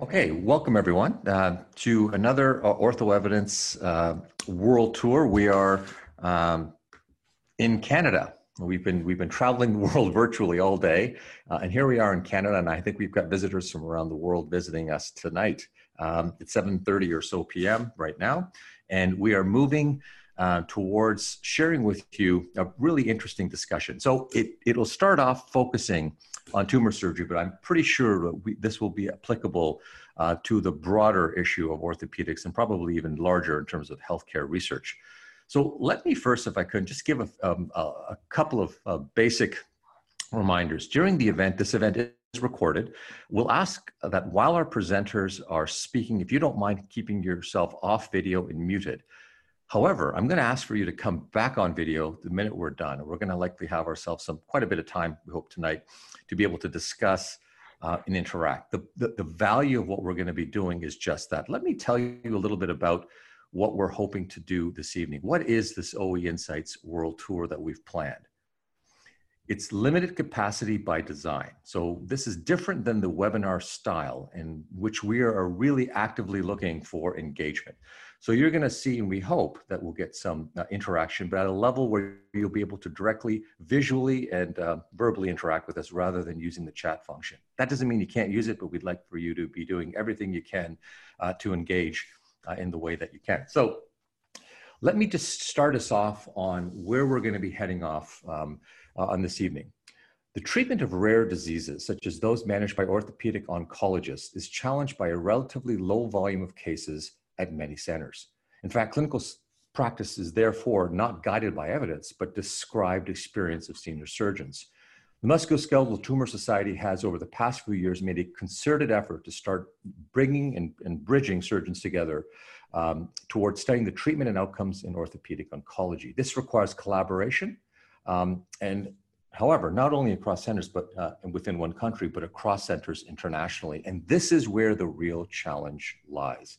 Okay, welcome everyone to another OrthoEvidence world tour. We are in Canada. We've been traveling the world virtually all day, and here we are in Canada, and I think we've got visitors from around the world visiting us tonight. It's 7:30 or so p.m. right now, and we are moving towards sharing with you a really interesting discussion. So it'll start off focusing on tumor surgery, but I'm pretty sure this will be applicable to the broader issue of orthopedics and probably even larger in terms of healthcare research. So let me first, if I could, just give a couple of basic reminders. During the event, this event is recorded. We'll ask that while our presenters are speaking, if you don't mind keeping yourself off video and muted. However, I'm going to ask for you to come back on video the minute we're done. We're going to likely have ourselves quite a bit of time, we hope, tonight to be able to discuss and interact. The value of what we're going to be doing is just that. Let me tell you a little bit about what we're hoping to do this evening. What is this OE Insights World Tour that we've planned? It's limited capacity by design. So this is different than the webinar style in which we are really actively looking for engagement. So you're going to see, and we hope that we'll get some interaction, but at a level where you'll be able to directly, visually, and verbally interact with us rather than using the chat function. That doesn't mean you can't use it, but we'd like for you to be doing everything you can to engage in the way that you can. So let me just start us off on where we're going to be heading off on this evening. The treatment of rare diseases, such as those managed by orthopedic oncologists, is challenged by a relatively low volume of cases at many centers. In fact, clinical practice is therefore not guided by evidence, but described experience of senior surgeons. The Musculoskeletal Tumor Society has, over the past few years, made a concerted effort to start bringing and bridging surgeons together towards studying the treatment and outcomes in orthopedic oncology. This requires collaboration, and however, not only across centers, but within one country, but across centers internationally. And this is where the real challenge lies.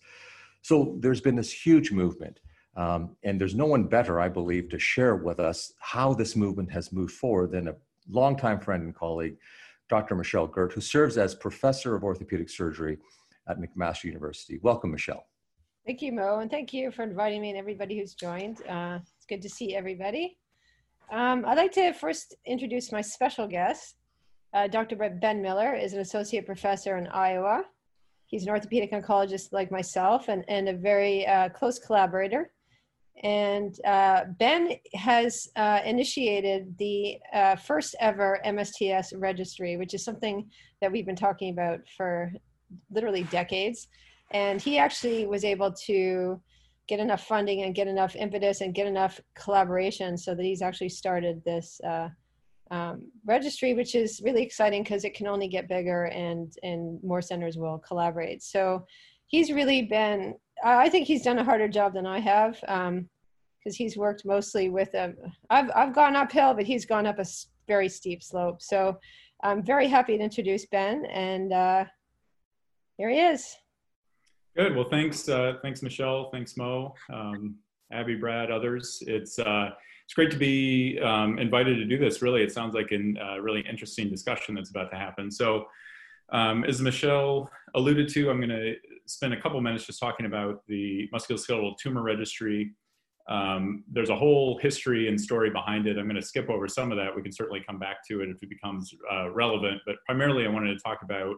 So there's been this huge movement, and there's no one better, I believe, to share with us how this movement has moved forward than a longtime friend and colleague, Dr. Michelle Gert, who serves as Professor of Orthopedic Surgery at McMaster University. Welcome, Michelle. Thank you, Mo, and thank you for inviting me and everybody who's joined. It's good to see everybody. I'd like to first introduce my special guest. Dr. Ben Miller is an associate professor in Iowa. He's an orthopedic oncologist like myself and a very close collaborator. And Ben has initiated the first ever MSTS registry, which is something that we've been talking about for literally decades. And he actually was able to get enough funding and get enough impetus and get enough collaboration so that he's actually started this registry, which is really exciting because it can only get bigger and more centers will collaborate. So he's really been, I think he's done a harder job than I have because he's worked mostly with, I've gone uphill, but he's gone up a very steep slope. So I'm very happy to introduce Ben, and here he is. Good. Well, thanks. Thanks, Michelle. Thanks, Mo, Abby, Brad, others. It's great to be invited to do this. Really, it sounds like a really interesting discussion that's about to happen. So as Michelle alluded to, I'm going to spend a couple minutes just talking about the Musculoskeletal Tumor Registry. There's a whole history and story behind it. I'm going to skip over some of that. We can certainly come back to it if it becomes relevant, but primarily I wanted to talk about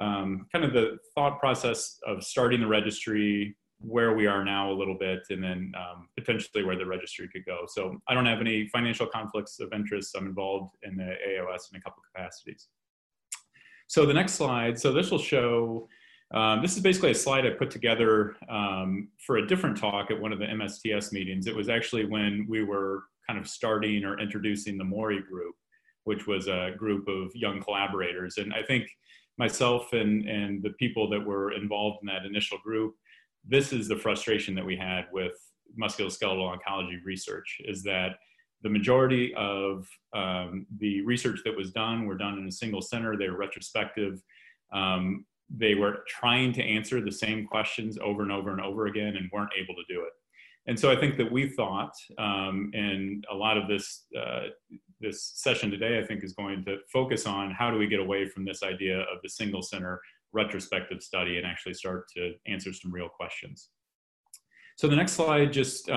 kind of the thought process of starting the registry, where we are now a little bit, and then potentially where the registry could go. So I don't have any financial conflicts of interest. I'm involved in the AOS in a couple capacities. So the next slide, so this will show, this is basically a slide I put together for a different talk at one of the MSTS meetings. It was actually when we were kind of starting or introducing the Mori group, which was a group of young collaborators. And I think myself and the people that were involved in that initial group, this is the frustration that we had with musculoskeletal oncology research, is that the majority of the research that was done were done in a single center. They were retrospective. They were trying to answer the same questions over and over and over again and weren't able to do it. And so I think that we thought, and a lot of this session today, I think, is going to focus on how do we get away from this idea of the single center retrospective study and actually start to answer some real questions. So the next slide just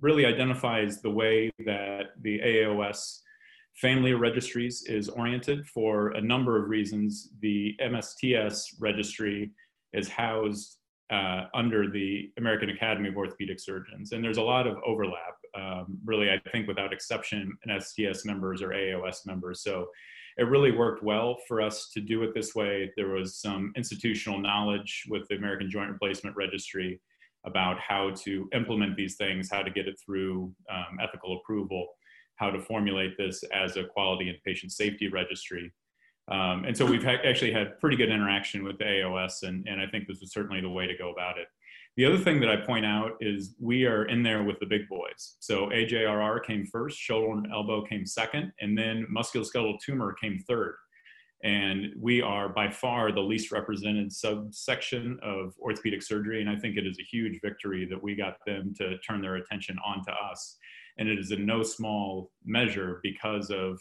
really identifies the way that the AAOS family of registries is oriented. For a number of reasons, the MSTS registry is housed under the American Academy of Orthopedic Surgeons. And there's a lot of overlap, really, I think without exception, STS members or AAOS members. So it really worked well for us to do it this way. There was some institutional knowledge with the American Joint Replacement Registry about how to implement these things, how to get it through ethical approval, how to formulate this as a quality and patient safety registry. And so we've actually had pretty good interaction with the AAOS, and I think this was certainly the way to go about it. The other thing that I point out is we are in there with the big boys. So AJRR came first, shoulder and elbow came second, and then musculoskeletal tumor came third. And we are by far the least represented subsection of orthopedic surgery. And I think it is a huge victory that we got them to turn their attention onto us. And it is in no small measure because of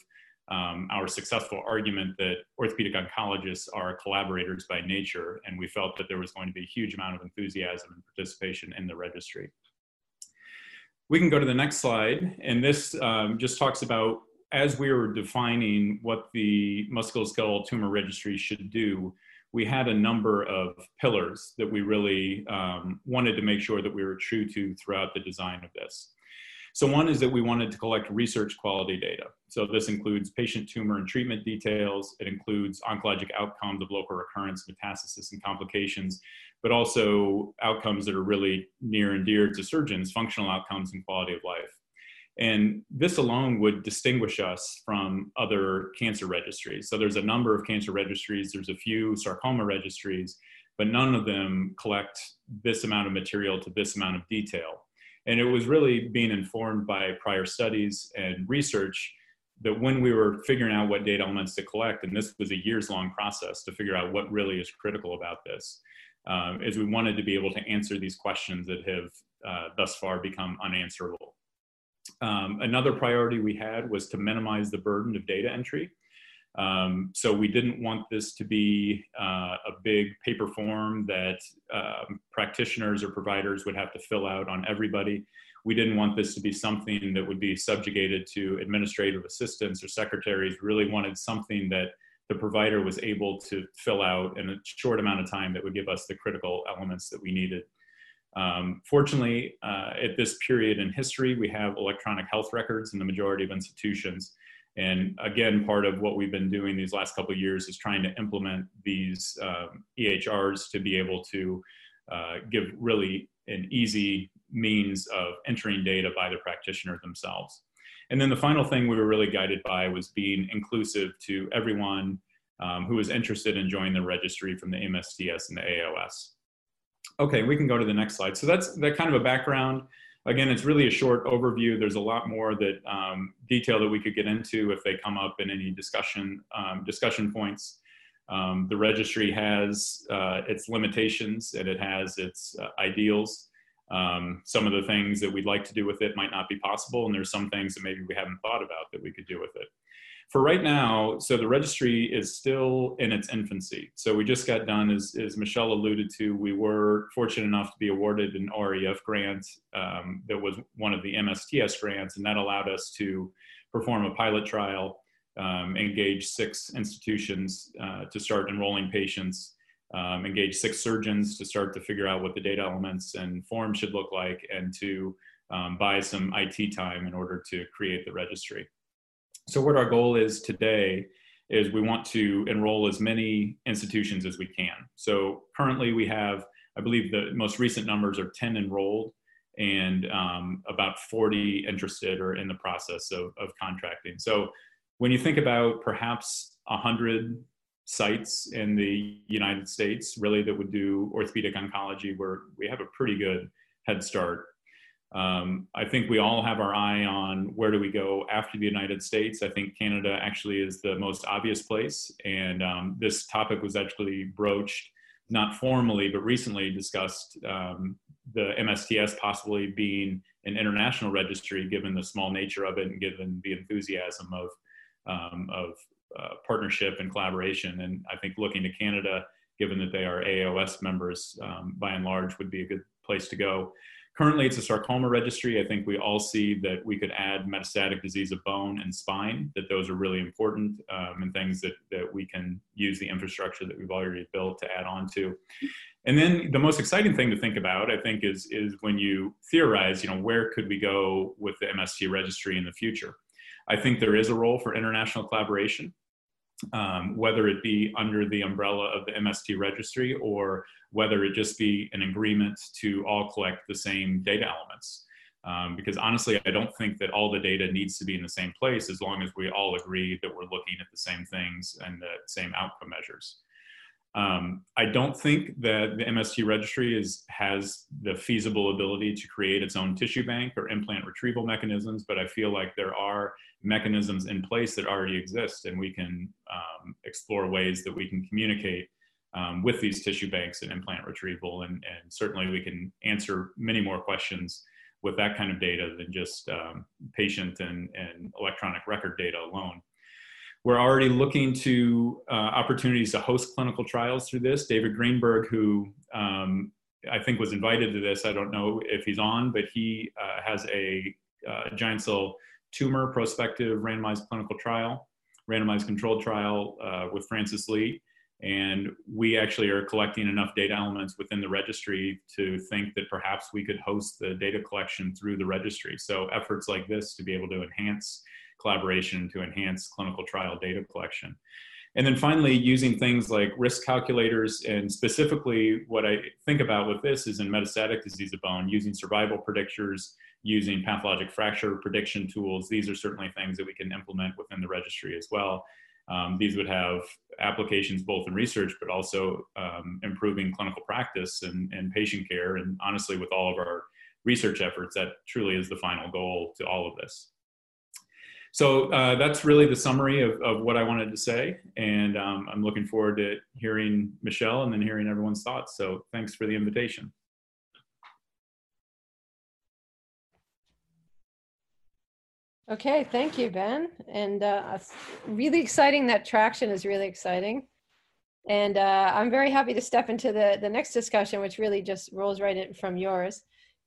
our successful argument that orthopedic oncologists are collaborators by nature. And we felt that there was going to be a huge amount of enthusiasm and participation in the registry. We can go to the next slide. And this just talks about, as we were defining what the musculoskeletal tumor registry should do, we had a number of pillars that we really wanted to make sure that we were true to throughout the design of this. So one is that we wanted to collect research quality data. So this includes patient tumor and treatment details. It includes oncologic outcomes of local recurrence, metastasis, and complications, but also outcomes that are really near and dear to surgeons, functional outcomes and quality of life. And this alone would distinguish us from other cancer registries. So there's a number of cancer registries, there's a few sarcoma registries, but none of them collect this amount of material to this amount of detail. And it was really being informed by prior studies and research that when we were figuring out what data elements to collect, and this was a years-long process to figure out what really is critical about this, is we wanted to be able to answer these questions that have thus far become unanswerable. Another priority we had was to minimize the burden of data entry. So we didn't want this to be a big paper form that practitioners or providers would have to fill out on everybody. We didn't want this to be something that would be subjugated to administrative assistants or secretaries. We really wanted something that the provider was able to fill out in a short amount of time that would give us the critical elements that we needed. Fortunately, at this period in history, we have electronic health records in the majority of institutions. And again, part of what we've been doing these last couple of years is trying to implement these EHRs to be able to give really an easy means of entering data by the practitioner themselves. And then the final thing we were really guided by was being inclusive to everyone who was interested in joining the registry from the MSTS and the AAOS. Okay, we can go to the next slide. So that's that kind of a background. Again, it's really a short overview. There's a lot more that detail that we could get into if they come up in any discussion points. The registry has its limitations and it has its ideals. Some of the things that we'd like to do with it might not be possible, and there's some things that maybe we haven't thought about that we could do with it. For right now, so the registry is still in its infancy. So we just got done, as Michelle alluded to, we were fortunate enough to be awarded an REF grant that was one of the MSTS grants, and that allowed us to perform a pilot trial, engage 6 institutions to start enrolling patients, engage 6 surgeons to start to figure out what the data elements and form should look like, and to buy some IT time in order to create the registry. So what our goal is today is we want to enroll as many institutions as we can. So currently we have, I believe the most recent numbers are 10 enrolled and about 40 interested or in the process of contracting. So when you think about perhaps 100 sites in the United States, really that would do orthopedic oncology, where we have a pretty good head start. I think we all have our eye on where do we go after the United States. I think Canada actually is the most obvious place. And this topic was actually broached, not formally, but recently discussed the MSTS possibly being an international registry, given the small nature of it and given the enthusiasm of partnership and collaboration. And I think looking to Canada given that they are AAOS members, by and large, would be a good place to go. Currently, it's a sarcoma registry. I think we all see that we could add metastatic disease of bone and spine, that those are really important, and things that we can use the infrastructure that we've already built to add on to. And then the most exciting thing to think about, I think, is when you theorize, where could we go with the MST registry in the future? I think there is a role for international collaboration, whether it be under the umbrella of the MST registry or whether it just be an agreement to all collect the same data elements. Because honestly, I don't think that all the data needs to be in the same place as long as we all agree that we're looking at the same things and the same outcome measures. I don't think that the MST registry has the feasible ability to create its own tissue bank or implant retrieval mechanisms, but I feel like there are mechanisms in place that already exist, and we can explore ways that we can communicate with these tissue banks and implant retrieval, and certainly we can answer many more questions with that kind of data than just patient and electronic record data alone. We're already looking to opportunities to host clinical trials through this. David Greenberg, who I think was invited to this, I don't know if he's on, but he has a giant cell tumor prospective randomized clinical trial, randomized controlled trial with Francis Lee. And we actually are collecting enough data elements within the registry to think that perhaps we could host the data collection through the registry. So efforts like this to be able to enhance collaboration, to enhance clinical trial data collection. And then finally, using things like risk calculators, and specifically what I think about with this is in metastatic disease of bone, using survival predictors, using pathologic fracture prediction tools. These are certainly things that we can implement within the registry as well. These would have applications both in research, but also improving clinical practice and patient care. And honestly, with all of our research efforts, that truly is the final goal to all of this. So that's really the summary of what I wanted to say. And I'm looking forward to hearing Michelle and then hearing everyone's thoughts. So thanks for the invitation. Okay, thank you, Ben. And really exciting, that traction is really exciting. And I'm very happy to step into the next discussion, which really just rolls right in from yours.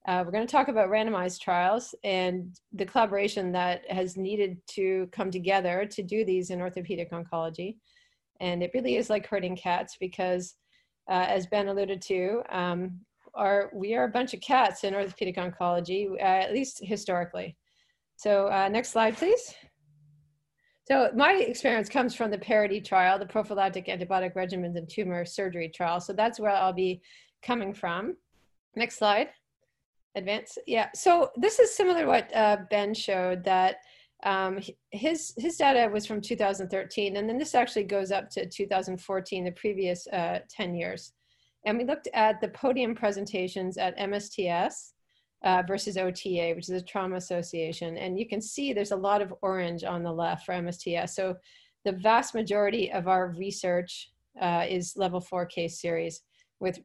We're going to talk about randomized trials and the collaboration that has needed to come together to do these in orthopedic oncology. And it really is like herding cats because, as Ben alluded to, we are a bunch of cats in orthopedic oncology, at least historically. So next slide, please. So my experience comes from the PARITY trial, the prophylactic antibiotic regimens and tumor surgery trial. So that's where I'll be coming from. Next slide. Advance. Yeah. So this is similar to what Ben showed, that his data was from 2013. And then this actually goes up to 2014, the previous 10 years. And we looked at the podium presentations at MSTS versus OTA, which is a trauma association. And you can see there's a lot of orange on the left for MSTS. So the vast majority of our research is level 4 case series with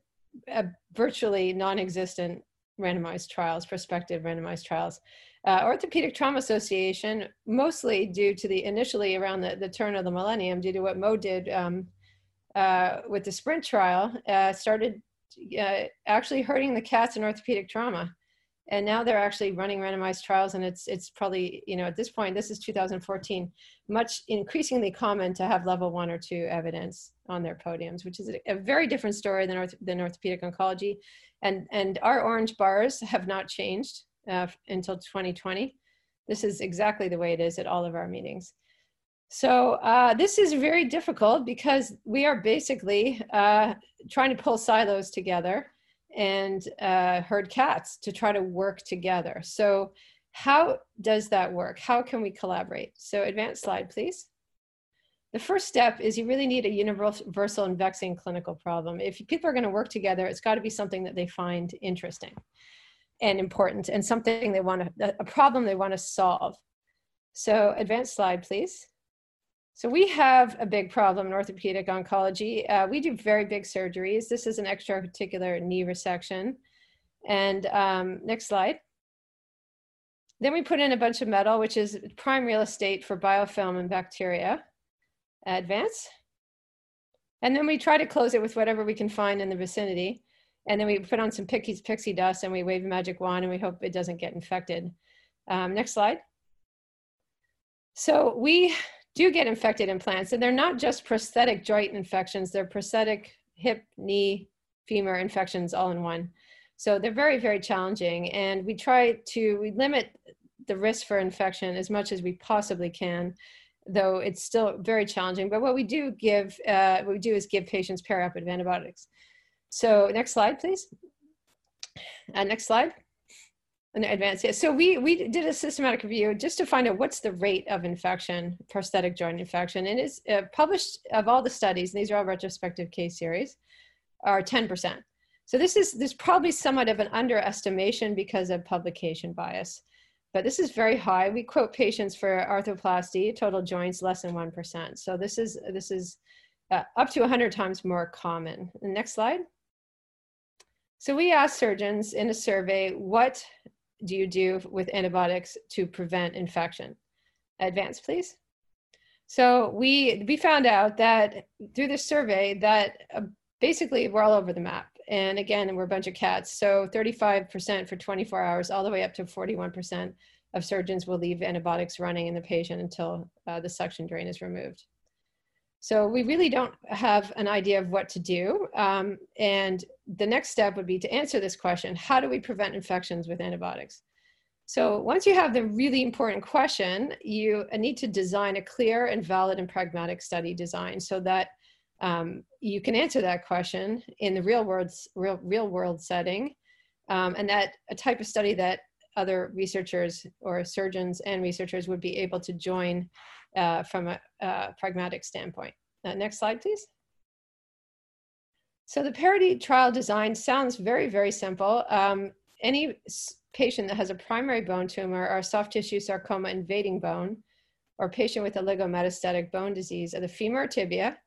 virtually non-existent randomized trials, prospective randomized trials. Orthopedic Trauma Association, mostly due to initially around the turn of the millennium, due to what Mo did with the SPRINT trial, started actually hurting the cats in orthopedic trauma. And now they're actually running randomized trials, and it's probably, at this point, this is 2014, much increasingly common to have level 1 or 2 evidence on their podiums, which is a very different story than orthopedic oncology. And our orange bars have not changed until 2020. This is exactly the way it is at all of our meetings. So this is very difficult because we are basically trying to pull silos together and herd cats to try to work together. So how does that work? How can we collaborate? So advanced slide, please. The first step is you really need a universal and vexing clinical problem. If people are going to work together, it's got to be something that they find interesting and important, and something they want to, a problem they want to solve. So advanced slide, please. So we have a big problem in orthopedic oncology. We do very big surgeries. This is an extra-articular knee resection. And next slide. Then we put in a bunch of metal, which is prime real estate for biofilm and bacteria. Advance. And then we try to close it with whatever we can find in the vicinity. And then we put on some pixie dust and we wave a magic wand and we hope it doesn't get infected. Next slide. So we do get infected implants, and they're not just prosthetic joint infections, they're prosthetic hip, knee, femur infections all in one. So they're very, very challenging. And we try to, we limit the risk for infection as much as we possibly can, though it's still very challenging. But what we do give, is give patients perioperative antibiotics. So next slide, please. Next slide. In advance, yeah. So we did a systematic review just to find out what's the rate of infection, prosthetic joint infection, and it's published of all the studies, and these are all retrospective case series, are 10%. So this is probably somewhat of an underestimation because of publication bias, but this is very high. We quote patients for arthroplasty, total joints less than 1%. So this is up to 100 times more common. Next slide. So we asked surgeons in a survey, what do you do with antibiotics to prevent infection? Advance, please. So we found out that through this survey that basically we're all over the map. And again, we're a bunch of cats. So 35% for 24 hours, all the way up to 41% of surgeons will leave antibiotics running in the patient until the suction drain is removed. So we really don't have an idea of what to do. And the next step would be to answer this question, how do we prevent infections with antibiotics? So once you have the really important question, you need to design a clear and valid and pragmatic study design so that you can answer that question in the real world setting. And that a type of study that other researchers or surgeons and researchers would be able to join from a pragmatic standpoint. Next slide, please. So the PARITY trial design sounds very, very simple. Any patient that has a primary bone tumor or soft tissue sarcoma invading bone, or patient with a oligometastatic bone disease of the femur or tibia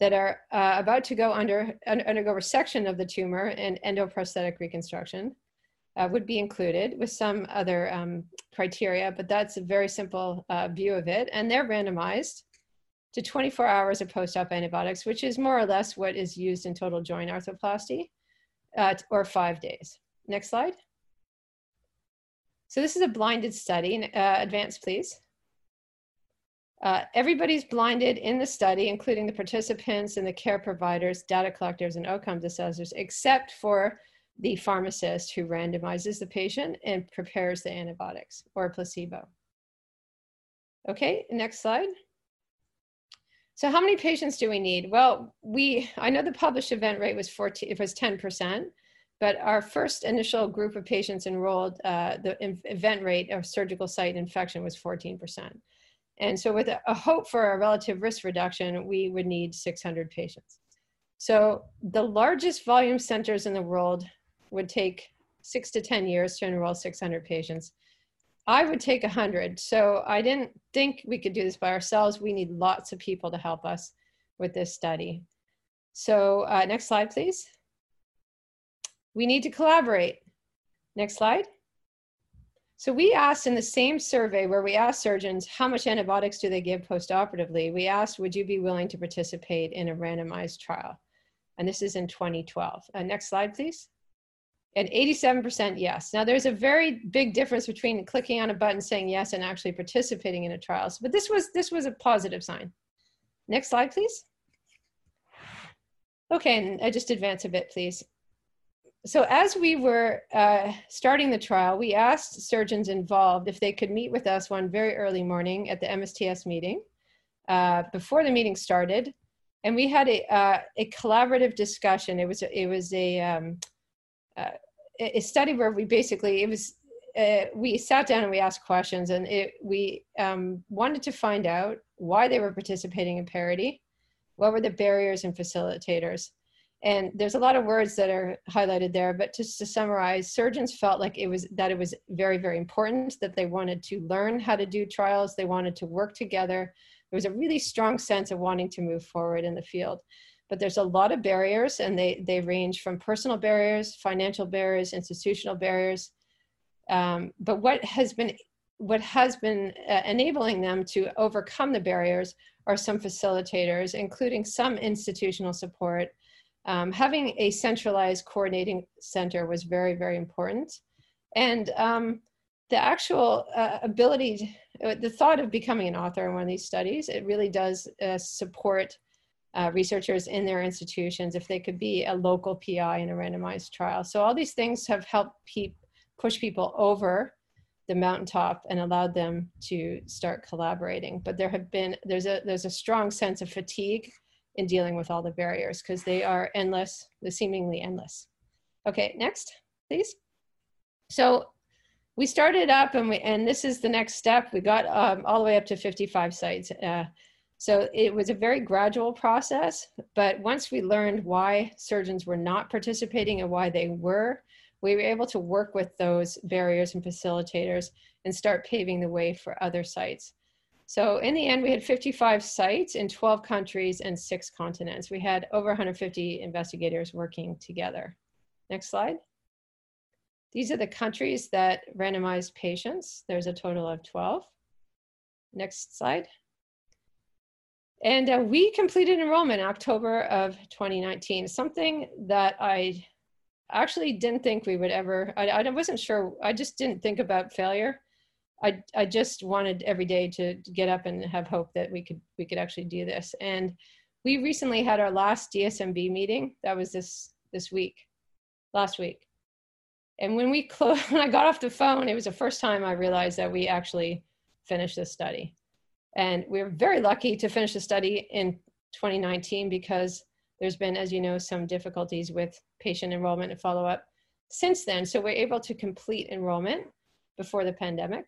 that are about to go undergo resection of the tumor and endoprosthetic reconstruction would be included with some other criteria, but that's a very simple view of it. And they're randomized to 24 hours of post-op antibiotics, which is more or less what is used in total joint arthroplasty, or 5 days. Next slide. So this is a blinded study. Advance, please. Everybody's blinded in the study, including the participants and the care providers, data collectors, and outcomes assessors, except for the pharmacist who randomizes the patient and prepares the antibiotics or placebo. Okay, next slide. So how many patients do we need? Well, I know the published event rate was 10%, but our first initial group of patients enrolled, the event rate of surgical site infection was 14%. And so with a hope for a relative risk reduction, we would need 600 patients. So the largest volume centers in the world would take 6 to 10 years to enroll 600 patients. I would take 100. So I didn't think we could do this by ourselves. We need lots of people to help us with this study. So next slide, please. We need to collaborate. Next slide. So we asked in the same survey where we asked surgeons, how much antibiotics do they give postoperatively? We asked, would you be willing to participate in a randomized trial? And this is in 2012. Next slide, please. And 87% yes. Now there's a very big difference between clicking on a button saying yes and actually participating in a trial. But this was a positive sign. Next slide, please. Okay, and I just advance a bit, please. So as we were starting the trial, we asked surgeons involved if they could meet with us one very early morning at the MSTS meeting before the meeting started. And we had a collaborative discussion. It was a study where we basically, we sat down and we asked questions, and we wanted to find out why they were participating in PARITY, what were the barriers and facilitators. And there's a lot of words that are highlighted there, but just to summarize, surgeons felt like it was very, very important, that they wanted to learn how to do trials, they wanted to work together. There was a really strong sense of wanting to move forward in the field. But there's a lot of barriers, and they range from personal barriers, financial barriers, institutional barriers. But what has been enabling them to overcome the barriers or some facilitators, including some institutional support. Having a centralized coordinating center was very, very important. And the actual ability, the thought of becoming an author in one of these studies, it really does support researchers in their institutions if they could be a local PI in a randomized trial. So all these things have helped push people over the mountaintop and allowed them to start collaborating. But there's a strong sense of fatigue in dealing with all the barriers because they are endless, they're seemingly endless. Okay, next, please. So we started up and this is the next step. We got all the way up to 55 sites. So it was a very gradual process, but once we learned why surgeons were not participating and why they were, we were able to work with those barriers and facilitators and start paving the way for other sites. So in the end, we had 55 sites in 12 countries and 6 continents. We had over 150 investigators working together. Next slide. These are the countries that randomized patients. There's a total of 12. Next slide. And we completed enrollment in October of 2019, something that I actually didn't think we would ever, I wasn't sure, I just didn't think about failure. I just wanted every day to get up and have hope that we could actually do this. And we recently had our last DSMB meeting. That was last week. And when we closed, when I got off the phone, it was the first time I realized that we actually finished this study. And we were very lucky to finish the study in 2019 because there's been, as you know, some difficulties with patient enrollment and follow-up since then. So we're able to complete enrollment before the pandemic.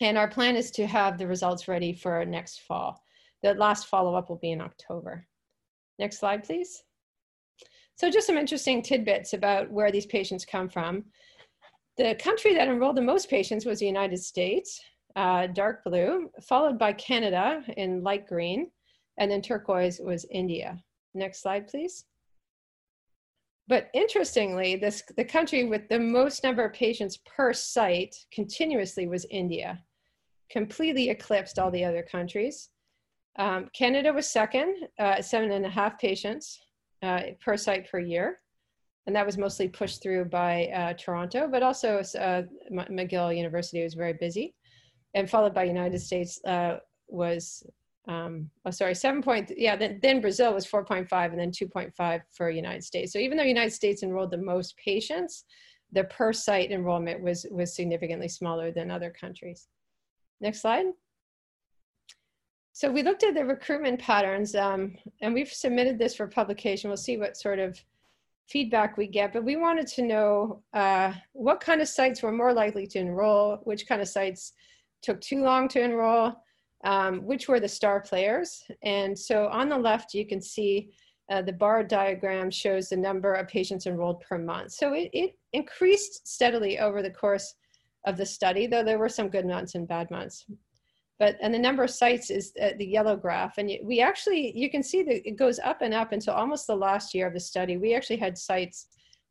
And our plan is to have the results ready for next fall. The last follow-up will be in October. Next slide, please. So just some interesting tidbits about where these patients come from. The country that enrolled the most patients was the United States, dark blue, followed by Canada in light green, and then turquoise was India. Next slide, please. But interestingly, the country with the most number of patients per site continuously was India, completely eclipsed all the other countries. Canada was second, 7.5 patients per site per year. And that was mostly pushed through by Toronto, but also McGill University was very busy. And followed by United States was, 7.3, then Brazil was 4.5 and then 2.5 for United States. So even though United States enrolled the most patients, the per site enrollment was significantly smaller than other countries. Next slide. So we looked at the recruitment patterns and we've submitted this for publication. We'll see what sort of feedback we get, but we wanted to know what kind of sites were more likely to enroll, which kind of sites took too long to enroll, which were the star players. And so on the left, you can see the bar diagram shows the number of patients enrolled per month. So it increased steadily over the course of the study, though there were some good months and bad months. And the number of sites is the yellow graph. And we actually, you can see that it goes up and up until almost the last year of the study. We actually had sites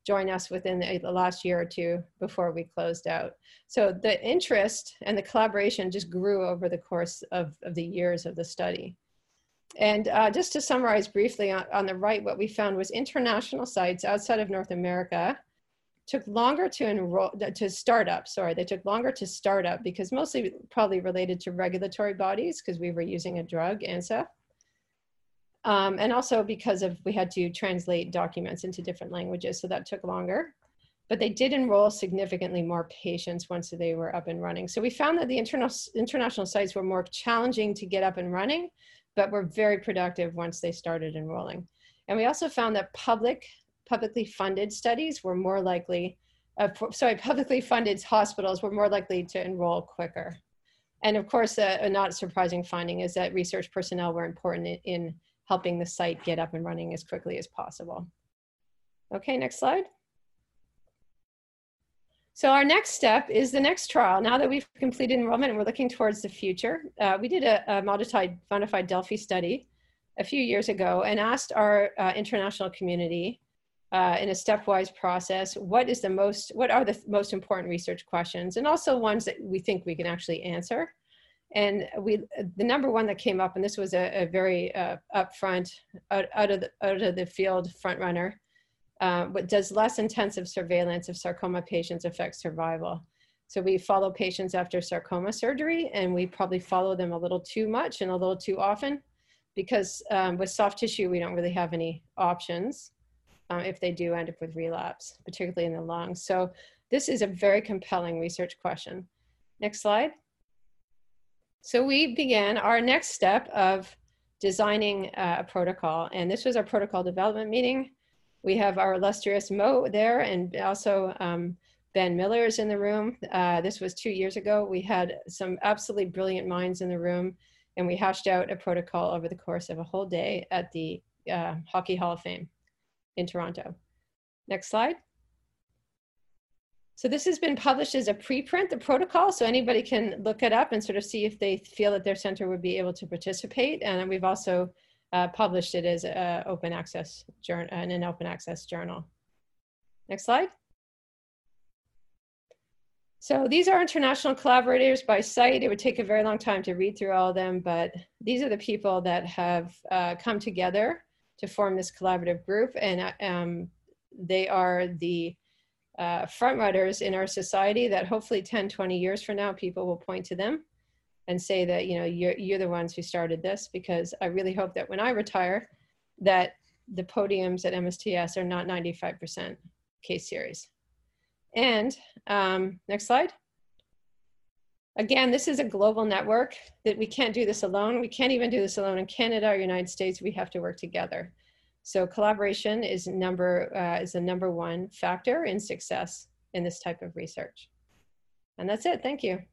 join us within the last year or two before we closed out. So the interest and the collaboration just grew over the course of the years of the study. And just to summarize briefly on the right, what we found was international sites outside of North America took longer to start up because mostly probably related to regulatory bodies because we were using a drug, ANSA. And also because we had to translate documents into different languages, so that took longer. But they did enroll significantly more patients once they were up and running. So we found that the international sites were more challenging to get up and running, but were very productive once they started enrolling. And we also found that publicly funded studies were more likely, publicly funded hospitals were more likely to enroll quicker. And of course, a not surprising finding is that research personnel were important in helping the site get up and running as quickly as possible. Okay, next slide. So our next step is the next trial. Now that we've completed enrollment and we're looking towards the future, we did a modified Delphi study a few years ago and asked our international community in a stepwise process, what are the most important research questions and also ones that we think we can actually answer. And the number one that came up, and this was a very upfront, out of the field front runner, but does less intensive surveillance of sarcoma patients affect survival? So we follow patients after sarcoma surgery, and we probably follow them a little too much and a little too often, because with soft tissue, we don't really have any options if they do end up with relapse, particularly in the lungs. So this is a very compelling research question. Next slide. So we began our next step of designing a protocol, and this was our protocol development meeting. We have our illustrious Mo there, and also Ben Miller is in the room. This was 2 years ago. We had some absolutely brilliant minds in the room, and we hashed out a protocol over the course of a whole day at the Hockey Hall of Fame in Toronto. Next slide. So this has been published as a preprint, the protocol, so anybody can look it up and sort of see if they feel that their center would be able to participate. And we've also published it as open access journal, in an open access journal. Next slide. So these are international collaborators by site. It would take a very long time to read through all of them, but these are the people that have come together to form this collaborative group, and they are the front runners in our society that hopefully 10, 20 years from now, people will point to them and say that, you know, you're the ones who started this, because I really hope that when I retire, that the podiums at MSTS are not 95% case series. And next slide. Again, this is a global network that we can't do this alone. We can't even do this alone in Canada or United States. We have to work together. So collaboration is the number one factor in success in this type of research. And that's it. Thank you.